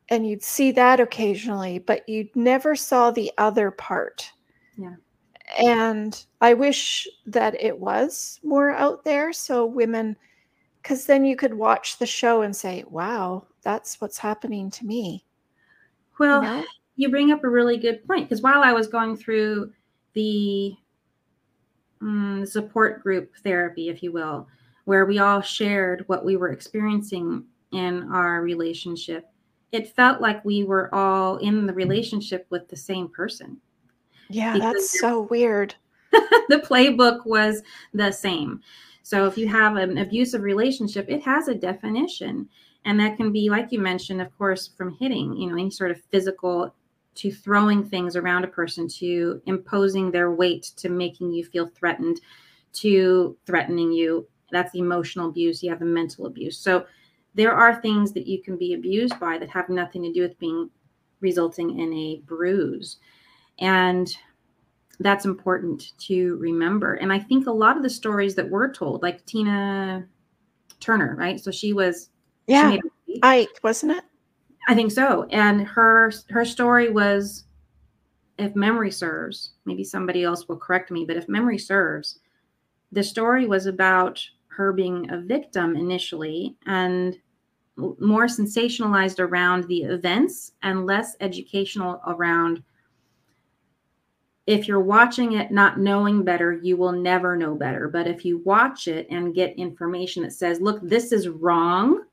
and you'd see that occasionally, but you never saw the other part. Yeah. And I wish that it was more out there. So women, because then you could watch the show and say, wow, that's what's happening to me. Well, you know? You bring up a really good point, because while I was going through the um, support group therapy, if you will, where we all shared what we were experiencing in our relationship, it felt like we were all in the relationship with the same person. Yeah, because that's so weird. The playbook was the same. So if you have an abusive relationship, it has a definition. And that can be, like you mentioned, of course, from hitting, you know, any sort of physical, to throwing things around a person, to imposing their weight, to making you feel threatened, to threatening you. That's emotional abuse. You have the mental abuse. So there are things that you can be abused by that have nothing to do with being resulting in a bruise. And that's important to remember. And I think a lot of the stories that we're told, like Tina Turner, right? So she was. Yeah. She made a Ike, wasn't it? I think so. And her, her story was, if memory serves, maybe somebody else will correct me, but if memory serves, the story was about her being a victim initially, and more sensationalized around the events and less educational around, if you're watching it not knowing better, you will never know better. But if you watch it and get information that says, look, this is wrong,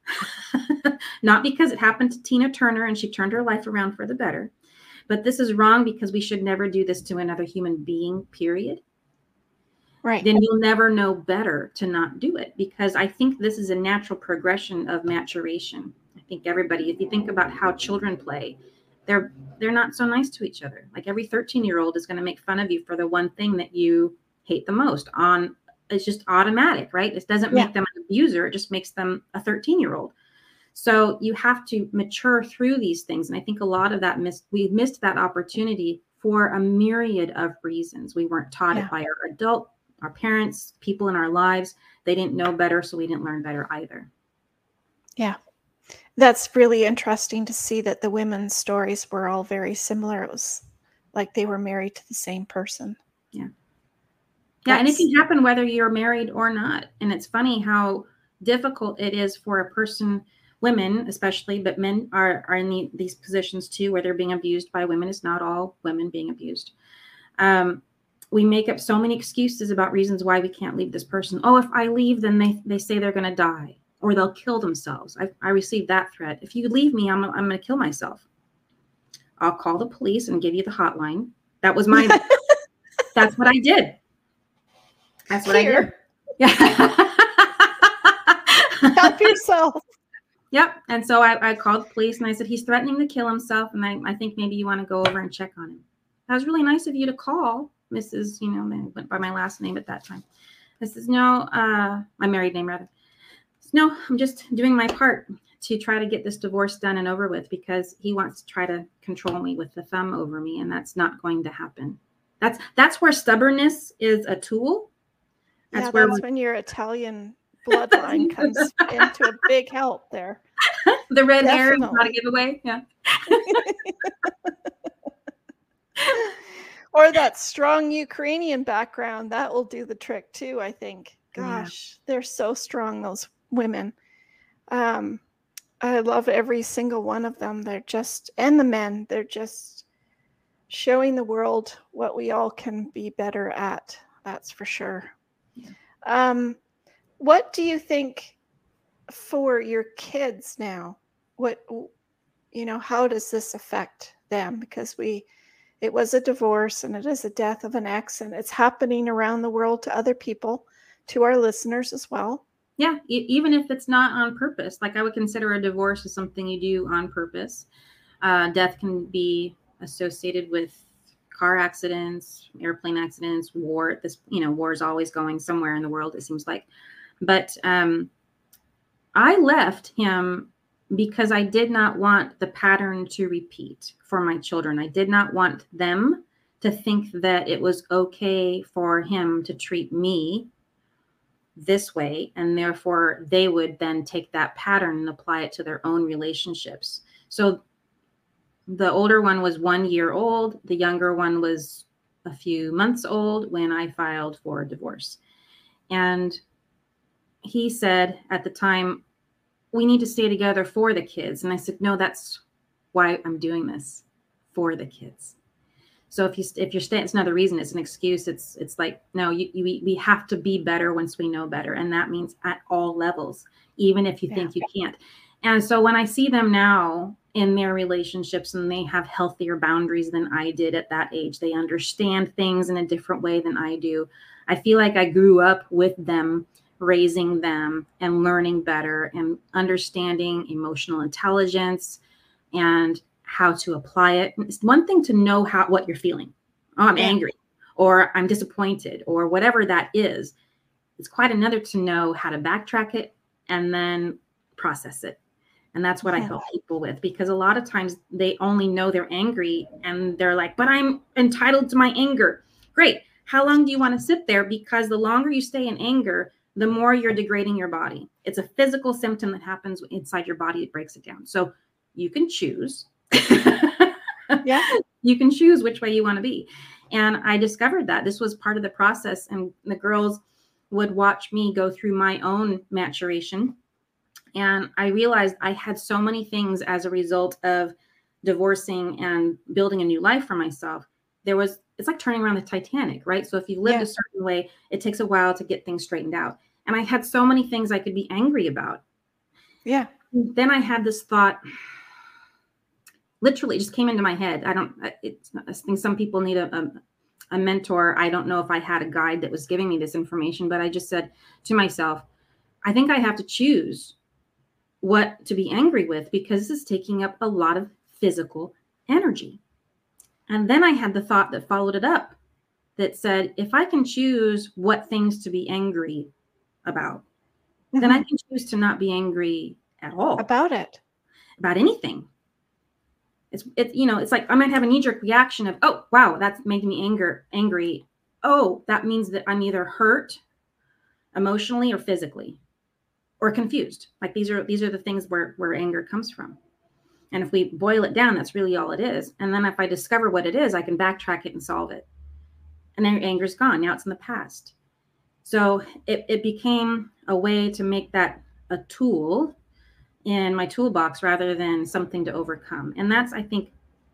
not because it happened to Tina Turner and she turned her life around for the better, but this is wrong because we should never do this to another human being, period. Right. Then you'll never know better to not do it, because I think this is a natural progression of maturation. I think everybody, if you think about how children play, they're they're not so nice to each other. Like every thirteen-year-old is going to make fun of you for the one thing that you hate the most. On it's just automatic, right? This doesn't make yeah. them an abuser. It just makes them a thirteen-year-old. So you have to mature through these things, and I think a lot of that missed. We missed that opportunity for a myriad of reasons. We weren't taught yeah. it by our adult. Our parents, people in our lives, they didn't know better, so we didn't learn better either. Yeah, that's really interesting to see that the women's stories were all very similar. It was like they were married to the same person. Yeah. Yeah, that's... and it can happen whether you're married or not. And it's funny how difficult it is for a person, women especially, but men are, are in the, these positions too, where they're being abused by women. It's not all women being abused. Um, We make up so many excuses about reasons why we can't leave this person. Oh, if I leave, then they, they say they're going to die, or they'll kill themselves. I, I received that threat. If you leave me, I'm, I'm going to kill myself. I'll call the police and give you the hotline. That was my, that's what I did. That's what Here. I do. Yeah. Help yourself. Yep. And so I, I called the police and I said, he's threatening to kill himself. And I, I think maybe you want to go over and check on him. That was really nice of you to call, Missus You know, I went by my last name at that time. Missus No, uh, my married name rather. No, I'm just doing my part to try to get this divorce done and over with because he wants to try to control me with the thumb over me. And that's not going to happen. That's, that's where stubbornness is a tool. That's yeah, where that's when your Italian bloodline comes into a big help there. The red Definitely. hair is not a giveaway. Yeah. Or that strong Ukrainian background, that will do the trick too, I think. Gosh, yeah. They're so strong, those women. Um, I love every single one of them. They're just, and the men, they're just showing the world what we all can be better at. That's for sure. Yeah. Um, what do you think for your kids now? What, you know, how does this affect them? Because we, it was a divorce and it is a death of an ex and it's happening around the world to other people, to our listeners as well. Yeah. E- even if it's not on purpose, like I would consider a divorce as something you do on purpose. Uh, death can be associated with car accidents, airplane accidents, war. This, you know, war is always going somewhere in the world, it seems like. But um, I left him because I did not want the pattern to repeat for my children. I did not want them to think that it was okay for him to treat me this way, and therefore they would then take that pattern and apply it to their own relationships. So the older one was one year old. The younger one was a few months old when I filed for divorce. And he said at the time, we need to stay together for the kids. And I said, no, that's why I'm doing this, for the kids. So if you, if you're staying, it's another reason, it's an excuse. It's, it's like, no, you, you, we have to be better once we know better. And that means at all levels, even if you yeah. think you can't. And so when I see them now in their relationships and they have healthier boundaries than I did at that age, they understand things in a different way than I do. I feel like I grew up with them, raising them and learning better and understanding emotional intelligence and how to apply it. It's one thing to know how, what you're feeling. Oh, I'm angry or I'm disappointed or whatever that is. It's quite another to know how to backtrack it and then process it. And that's what yeah. I help people with, because a lot of times they only know they're angry and they're like, but I'm entitled to my anger. Great. How long do you want to sit there? Because the longer you stay in anger, the more you're degrading your body. It's a physical symptom that happens inside your body. It breaks it down. So you can choose. yeah. You can choose which way you want to be. And I discovered that this was part of the process. And the girls would watch me go through my own maturation. And I realized I had so many things as a result of divorcing and building a new life for myself. There was, it's like turning around the Titanic, right? So if you live yeah. a certain way, it takes a while to get things straightened out. And I had so many things I could be angry about. Yeah. And then I had this thought, literally just came into my head. I don't, it's, I think some people need a, a, a mentor. I don't know if I had a guide that was giving me this information, but I just said to myself, I think I have to choose what to be angry with, because this is taking up a lot of physical energy. And then I had the thought that followed it up that said, if I can choose what things to be angry about, mm-hmm. then I can choose to not be angry at all about it, about anything. It's, it, you know, it's like I might have a knee-jerk reaction of, oh, wow, that's making me anger, angry. Oh, that means that I'm either hurt emotionally or physically or confused. Like these are, these are the things where, where anger comes from. And if we boil it down, that's really all it is. And then if I discover what it is, I can backtrack it and solve it. And then anger is gone. Now it's in the past. So it, it became a way to make that a tool in my toolbox rather than something to overcome. And that's, I think,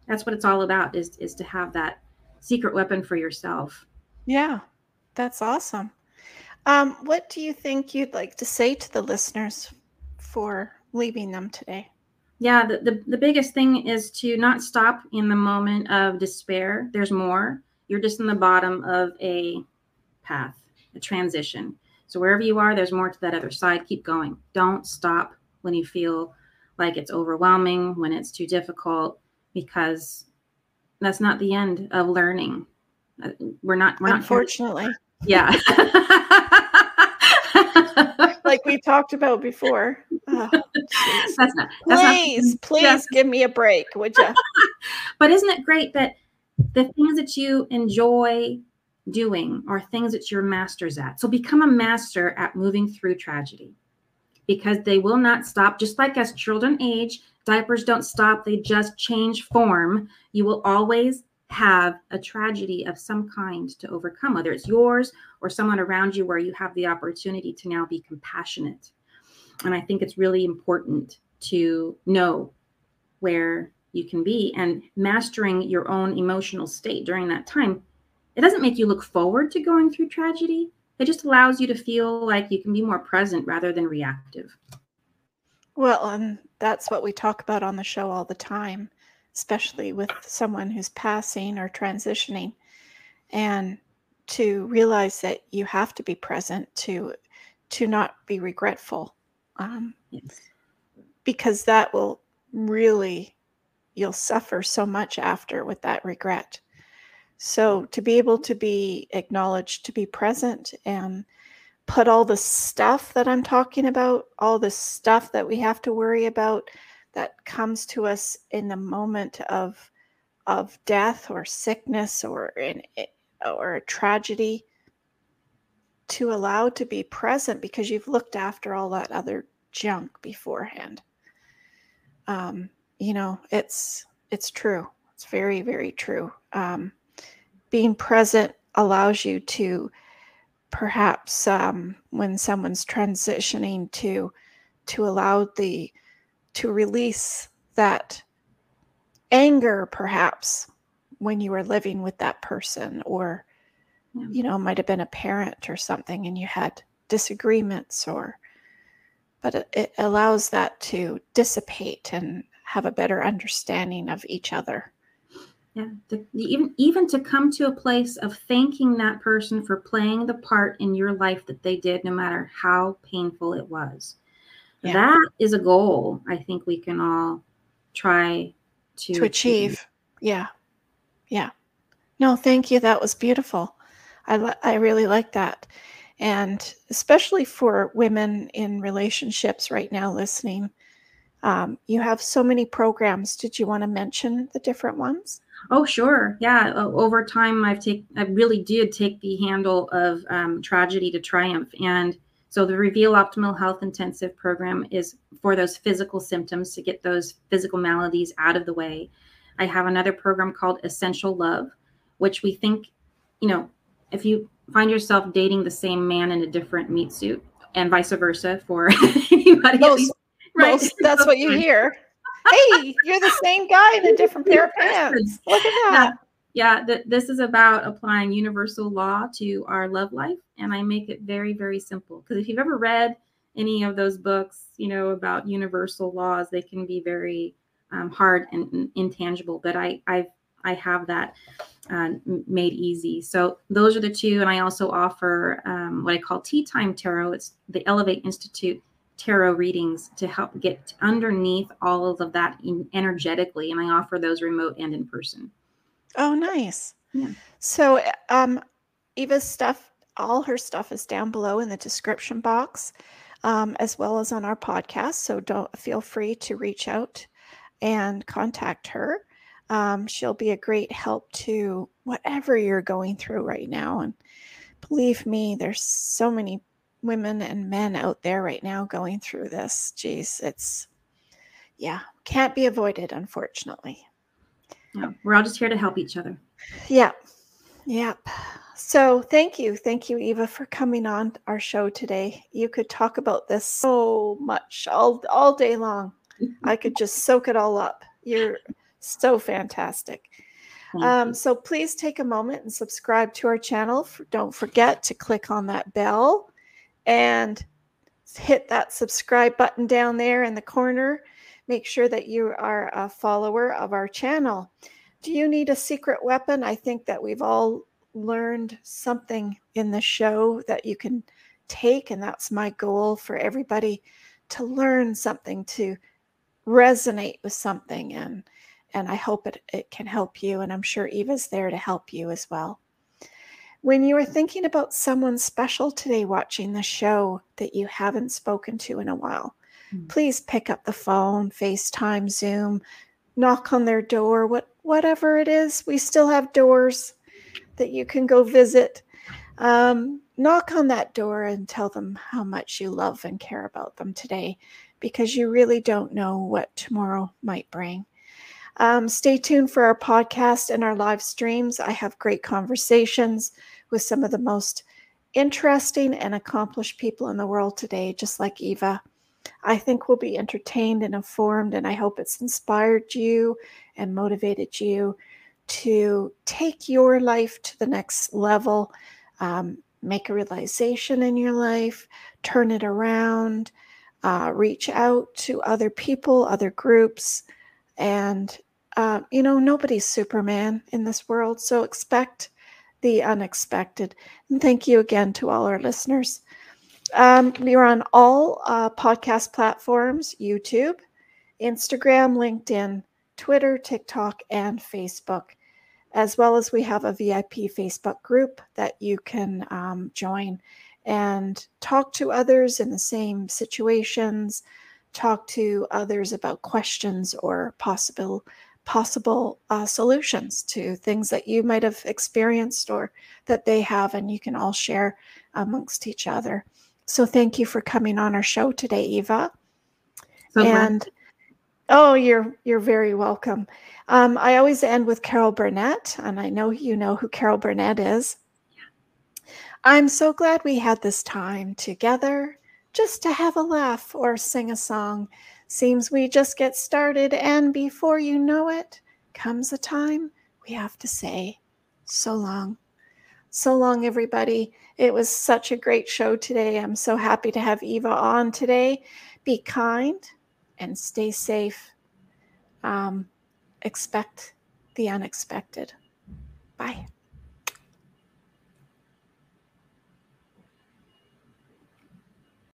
that's what it's all about, is, is to have that secret weapon for yourself. Yeah, that's awesome. Um, what do you think you'd like to say to the listeners for leaving them today? Yeah, the, the, the biggest thing is to not stop in the moment of despair. There's more. You're just in the bottom of a path. the transition. So wherever you are, there's more to that other side. Keep going. Don't stop when you feel like it's overwhelming, when it's too difficult, because that's not the end of learning. We're not, we're unfortunately. Not yeah. Like we talked about before. Oh, that's not, that's please, not, please yeah. give me a break, would you? But isn't it great that the things that you enjoy doing are things that you're masters at? So become a master at moving through tragedy, because they will not stop. Just like as children age, diapers don't stop. They just change form. You will always have a tragedy of some kind to overcome, whether it's yours or someone around you, where you have the opportunity to now be compassionate. And I think it's really important to know where you can be, and mastering your own emotional state during that time. It doesn't make you look forward to going through tragedy. It just allows you to feel like you can be more present rather than reactive. Well, and that's what we talk about on the show all the time, especially with someone who's passing or transitioning, and to realize that you have to be present to to not be regretful, um, yes. because that will really, you'll suffer so much after with that regret. So to be able to be acknowledged, to be present, and put all the stuff that I'm talking about, all the stuff that we have to worry about that comes to us in the moment of of death or sickness or in or a tragedy, to allow to be present, because you've looked after all that other junk beforehand. Um, you know, it's it's true. It's very, very true. Um, being present allows you to perhaps um, when someone's transitioning to to allow the to release that anger, perhaps when you were living with that person, or, yeah. you know, might have been a parent or something and you had disagreements, or, but it, it allows that to dissipate and have a better understanding of each other. Yeah, the, the, even, even to come to a place of thanking that person for playing the part in your life that they did, no matter how painful it was. Yeah. That is a goal I think we can all try to, to achieve. achieve. Yeah. Yeah. No, thank you. That was beautiful. I li- I really like that. And especially for women in relationships right now listening, um, you have so many programs. Did you want to mention the different ones? Oh, sure. Yeah. Over time, I've taken, I really did take the handle of um, tragedy to triumph. And so the Reveal Optimal Health Intensive program is for those physical symptoms, to get those physical maladies out of the way. I have another program called Essential Love, which we think, you know, if you find yourself dating the same man in a different meat suit, and vice versa for anybody. Most, least, right? Most, that's what you hear. Hey, you're the same guy in a different pair of pants. Look at that. Now, yeah, th- this is about applying universal law to our love life. And I make it very, very simple, because if you've ever read any of those books, you know, about universal laws, they can be very um, hard and, and intangible. But I I've, I have that uh, made easy. So those are the two. And I also offer um, what I call Tea Time Tarot. It's the Elevate Institute tarot readings to help get underneath all of that in- energetically. And I offer those remote and in person. Oh, nice. Yeah. So um, Eva's stuff, all her stuff is down below in the description box, um, as well as on our podcast. So don't feel free to reach out and contact her. Um, she'll be a great help to whatever you're going through right now. And believe me, there's so many women and men out there right now going through this. Geez, it's, yeah, can't be avoided, unfortunately. Yeah, we're all just here to help each other. Yeah. Yeah. So thank you. Thank you, Eva, for coming on our show today. You could talk about this so much all, all day long. I could just soak it all up. You're so fantastic. Um, so please take a moment and subscribe to our channel. Don't forget to click on that bell and hit that subscribe button down there in the corner. Make sure that you are a follower of our channel. Do you need a secret weapon? I think that we've all learned something in the show that you can take. And that's my goal for everybody, to learn something, to resonate with something. And, and I hope it, it can help you. And I'm sure Eva's there to help you as well. When you are thinking about someone special today watching the show that you haven't spoken to in a while, mm. please pick up the phone, FaceTime, Zoom, knock on their door, what, whatever it is. We still have doors that you can go visit. Um, knock on that door and tell them how much you love and care about them today, because you really don't know what tomorrow might bring. Um, stay tuned for our podcast and our live streams. I have great conversations with some of the most interesting and accomplished people in the world today, just like Eva. I think we'll be entertained and informed, and I hope it's inspired you and motivated you to take your life to the next level, um, make a realization in your life, turn it around, uh, reach out to other people, other groups. And, uh, you know, nobody's Superman in this world, so expect the unexpected. And thank you again to all our listeners. Um, we're on all uh, podcast platforms, YouTube, Instagram, LinkedIn, Twitter, TikTok, and Facebook, as well as we have a V I P Facebook group that you can um, join and talk to others in the same situations, talk to others about questions or possible possible uh, solutions to things that you might have experienced or that they have, and you can all share amongst each other. So thank you for coming on our show today, Eva. So and much. Oh, you're you're very welcome. Um, I always end with Carol Burnett, and I know you know who Carol Burnett is. Yeah. I'm so glad we had this time together just to have a laugh or sing a song. Seems we just get started, and before you know it, comes a time we have to say so long. So long, everybody. It was such a great show today. I'm so happy to have Eva on today. Be kind and stay safe. Um, expect the unexpected. Bye.